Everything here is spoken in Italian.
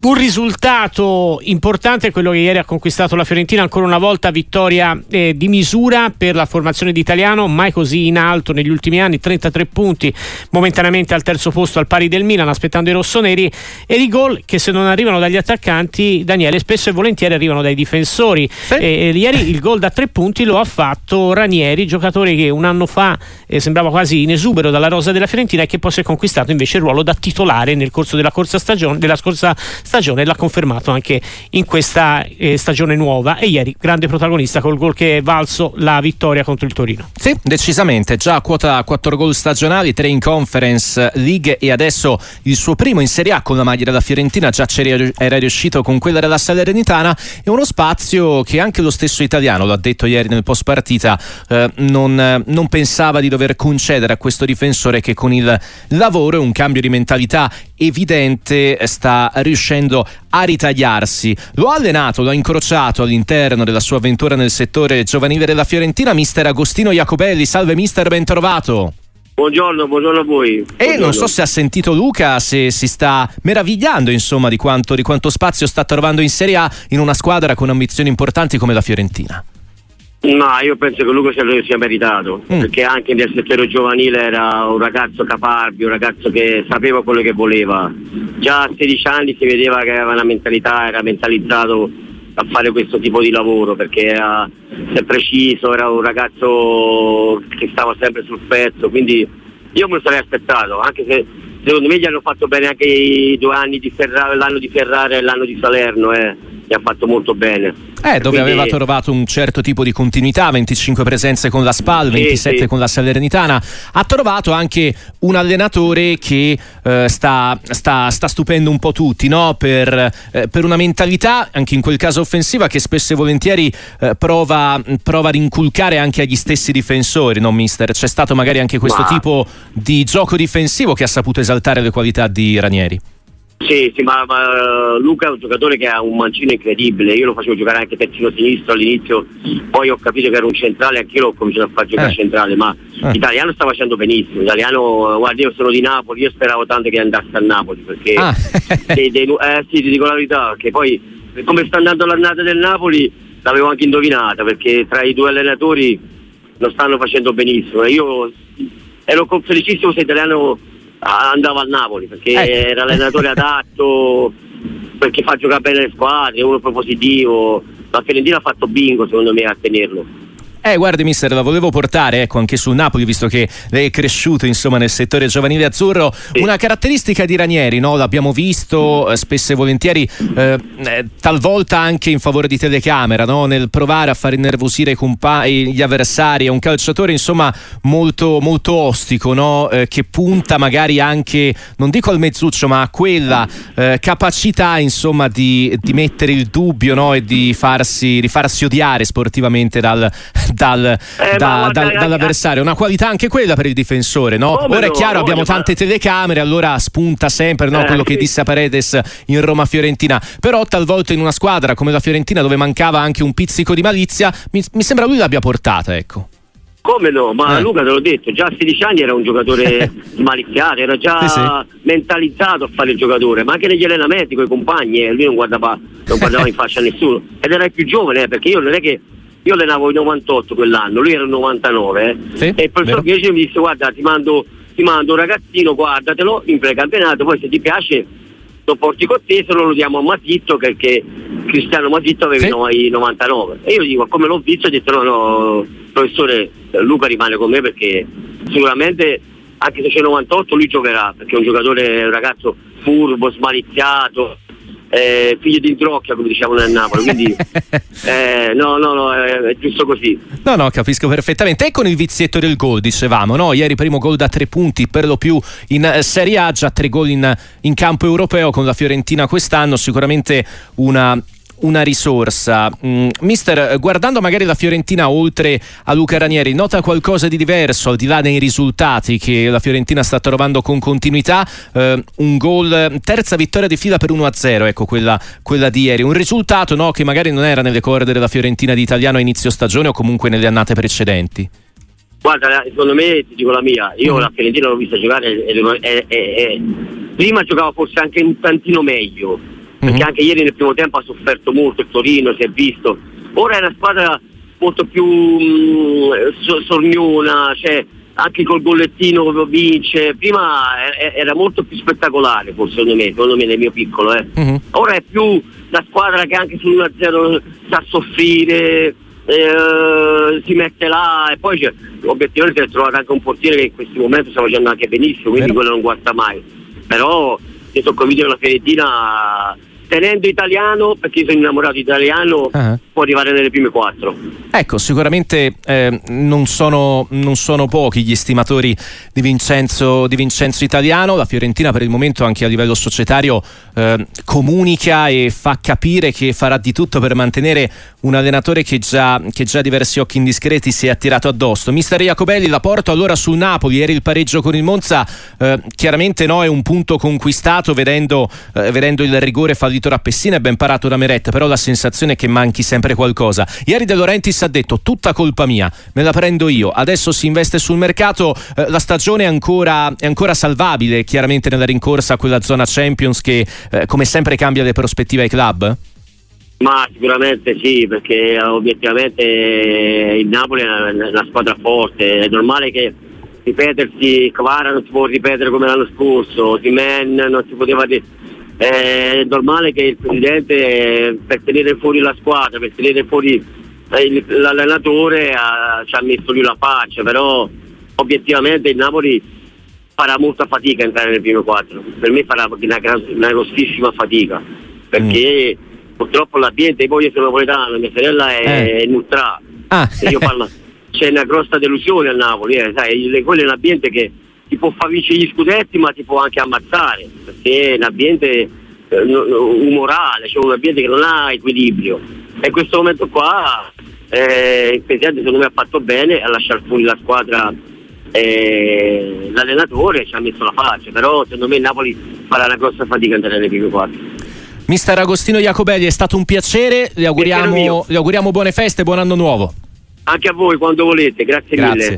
Un risultato importante è quello che ieri ha conquistato la Fiorentina, ancora una volta vittoria di misura per la formazione di Italiano, mai così in alto negli ultimi anni, 33 punti momentaneamente al terzo posto al pari del Milan, aspettando i rossoneri, e i gol che se non arrivano dagli attaccanti, Daniele, spesso e volentieri arrivano dai difensori. Ieri il gol da 3 punti lo ha fatto Ranieri, giocatore che un anno fa sembrava quasi in esubero dalla rosa della Fiorentina e che poi si è conquistato invece il ruolo da titolare nel corso della scorsa stagione, l'ha confermato anche in questa stagione nuova, e ieri grande protagonista col gol che è valso la vittoria contro il Torino. Sì, decisamente, già a quota 4 gol stagionali, 3 in Conference League e adesso il suo primo in Serie A con la maglia della Fiorentina, già era riuscito con quella della Salernitana, e uno spazio che anche lo stesso Italiano, lo ha detto ieri nel post partita, non pensava di dover concedere a questo difensore che con il lavoro e un cambio di mentalità evidente sta riuscendo a ritagliarsi. Lo ha allenato, lo ha incrociato all'interno della sua avventura nel settore giovanile della Fiorentina, mister Agostino Iacobelli. Salve mister, ben trovato. Buongiorno a voi. E non so se ha sentito Luca, se si sta meravigliando insomma di quanto spazio sta trovando in Serie A in una squadra con ambizioni importanti come la Fiorentina. No, io penso che Luca sia meritato, perché anche nel settore giovanile era un ragazzo caparbio, un ragazzo che sapeva quello che voleva. Già a 16 anni si vedeva che aveva una mentalità, era mentalizzato a fare questo tipo di lavoro, perché era sempre preciso, era un ragazzo che stava sempre sul pezzo, quindi io me lo sarei aspettato, anche se secondo me gli hanno fatto bene anche i 2 anni di Ferrara, l'anno di Ferrara e l'anno di Salerno, gli ha fatto molto bene, dove quindi aveva trovato un certo tipo di continuità, 25 presenze con la SPAL, 27 con la Salernitana. Ha trovato anche un allenatore che sta stupendo un po' tutti, no? Per una mentalità anche in quel caso offensiva che spesso e volentieri prova ad inculcare anche agli stessi difensori, no mister? C'è stato magari anche questo tipo di gioco difensivo che ha saputo esaltare le qualità di Ranieri. Sì, ma Luca è un giocatore che ha un mancino incredibile. Io lo facevo giocare anche terzino sinistro all'inizio, poi ho capito che era un centrale, anche io l'ho cominciato a far giocare centrale, ma l'Italiano sta facendo benissimo. L'Italiano, guarda, io sono di Napoli, io speravo tanto che andasse a Napoli, perché sì, ti dico la verità, che poi come sta andando l'annata del Napoli l'avevo anche indovinata, perché tra i 2 allenatori lo stanno facendo benissimo. Io ero felicissimo se l'Italiano andava al Napoli, perché era l'allenatore adatto, perché fa giocare bene le squadre, è uno propositivo. La Fiorentina ha fatto bingo secondo me a tenerlo. Guardi mister, la volevo portare anche sul Napoli, visto che lei è cresciuto insomma nel settore giovanile azzurro. Una caratteristica di Ranieri, no? L'abbiamo visto spesso e volentieri, talvolta anche in favore di telecamera, no? Nel provare a far innervosire gli avversari. È un calciatore insomma molto, molto ostico, no? Che punta magari anche, non dico al mezzuccio, ma a quella capacità insomma di mettere il dubbio, no? E di farsi odiare sportivamente dall'avversario, una qualità anche quella per il difensore, no? Ora è chiaro, abbiamo tante telecamere, allora spunta sempre, no? Quello che disse a Paredes in Roma Fiorentina, però talvolta in una squadra come la Fiorentina dove mancava anche un pizzico di malizia, mi sembra lui l'abbia portata, ecco. Come no? Ma Luca, te l'ho detto, già a 16 anni era un giocatore smaliziato, era già mentalizzato a fare il giocatore, ma anche negli allenamenti con i compagni, lui non guardava in faccia a nessuno, ed era il più giovane, perché io allenavo i 98 quell'anno, lui era il 99 e il professor Piacere mi disse: guarda, ti mando un ragazzino, guardatelo in precampionato, poi se ti piace lo porti con te, se no lo diamo a Matitto, perché Cristiano Matitto aveva i 99. E io dico, come l'ho visto, ho detto no, professore, Luca rimane con me, perché sicuramente anche se c'è il 98 lui giocherà, perché è un giocatore, un ragazzo furbo, smaliziato, figlio di Indrocchia, come diciamo nel Napoli, quindi è giusto così. No, capisco perfettamente. E con il vizietto del gol, dicevamo, no? Ieri primo gol da 3 punti per lo più in Serie A, già 3 gol in campo europeo con la Fiorentina quest'anno, sicuramente una risorsa. Mister, guardando magari la Fiorentina oltre a Luca Ranieri, nota qualcosa di diverso al di là dei risultati che la Fiorentina sta trovando con continuità? Un gol, terza vittoria di fila per 1-0, ecco quella di ieri, un risultato, no, che magari non era nelle corde della Fiorentina di Italiano a inizio stagione o comunque nelle annate precedenti. Guarda, secondo me, ti dico la mia, io la Fiorentina l'ho vista giocare e prima giocava forse anche un tantino meglio, perché anche ieri nel primo tempo ha sofferto molto il Torino, si è visto. Ora è una squadra molto più sorniona, cioè anche col gollettino vince. Prima era molto più spettacolare, forse, secondo me nel mio piccolo. Ora è più la squadra che anche sull'1-0 sa soffrire, si mette là, e poi c'è, obiettivamente è trovato anche un portiere che in questi momenti sta facendo anche benissimo, quindi quello non guasta mai. Però io sono convinto che la Fiorentina, tenendo italiano, perché sono innamorato di italiano, può arrivare nelle prime 4. Ecco, sicuramente non sono pochi gli stimatori di Vincenzo Italiano. La Fiorentina per il momento anche a livello societario comunica e fa capire che farà di tutto per mantenere un allenatore che già diversi occhi indiscreti si è attirato addosso. Mister Iacobelli, la porto allora sul Napoli. Era il pareggio con il Monza, chiaramente no, è un punto conquistato vedendo il rigore fallito a Pessina e ben parato da Meret, però la sensazione è che manchi sempre qualcosa. Ieri De Laurentiis ha detto: tutta colpa mia, me la prendo io, adesso si investe sul mercato, la stagione è ancora salvabile, chiaramente nella rincorsa a quella zona Champions che come sempre cambia le prospettive ai club? Ma sicuramente sì, perché obiettivamente il Napoli è una squadra forte, è normale che ripetersi, Kvara non si può ripetere come l'anno scorso, Simen non si poteva è normale che il presidente, per tenere fuori la squadra, per tenere fuori l'allenatore, ci ha messo lui la faccia, però obiettivamente il Napoli farà molta fatica a entrare nel primo 4, per me farà una grossissima fatica, perché purtroppo l'ambiente, poi io sono napoletano, mia sorella è nutrà, io parlo, c'è una grossa delusione al Napoli, sai, quello è un ambiente che ti può far vincere gli scudetti, ma ti può anche ammazzare, perché è un ambiente umorale, cioè un ambiente che non ha equilibrio. E in questo momento qua il presidente secondo me ha fatto bene a lasciar fuori la squadra, l'allenatore ci ha messo la faccia, però secondo me il Napoli farà una grossa fatica a entrare nei primi 4. Mister Agostino Iacobelli, è stato un piacere, le auguriamo buone feste e buon anno nuovo. Anche a voi, quando volete, grazie mille.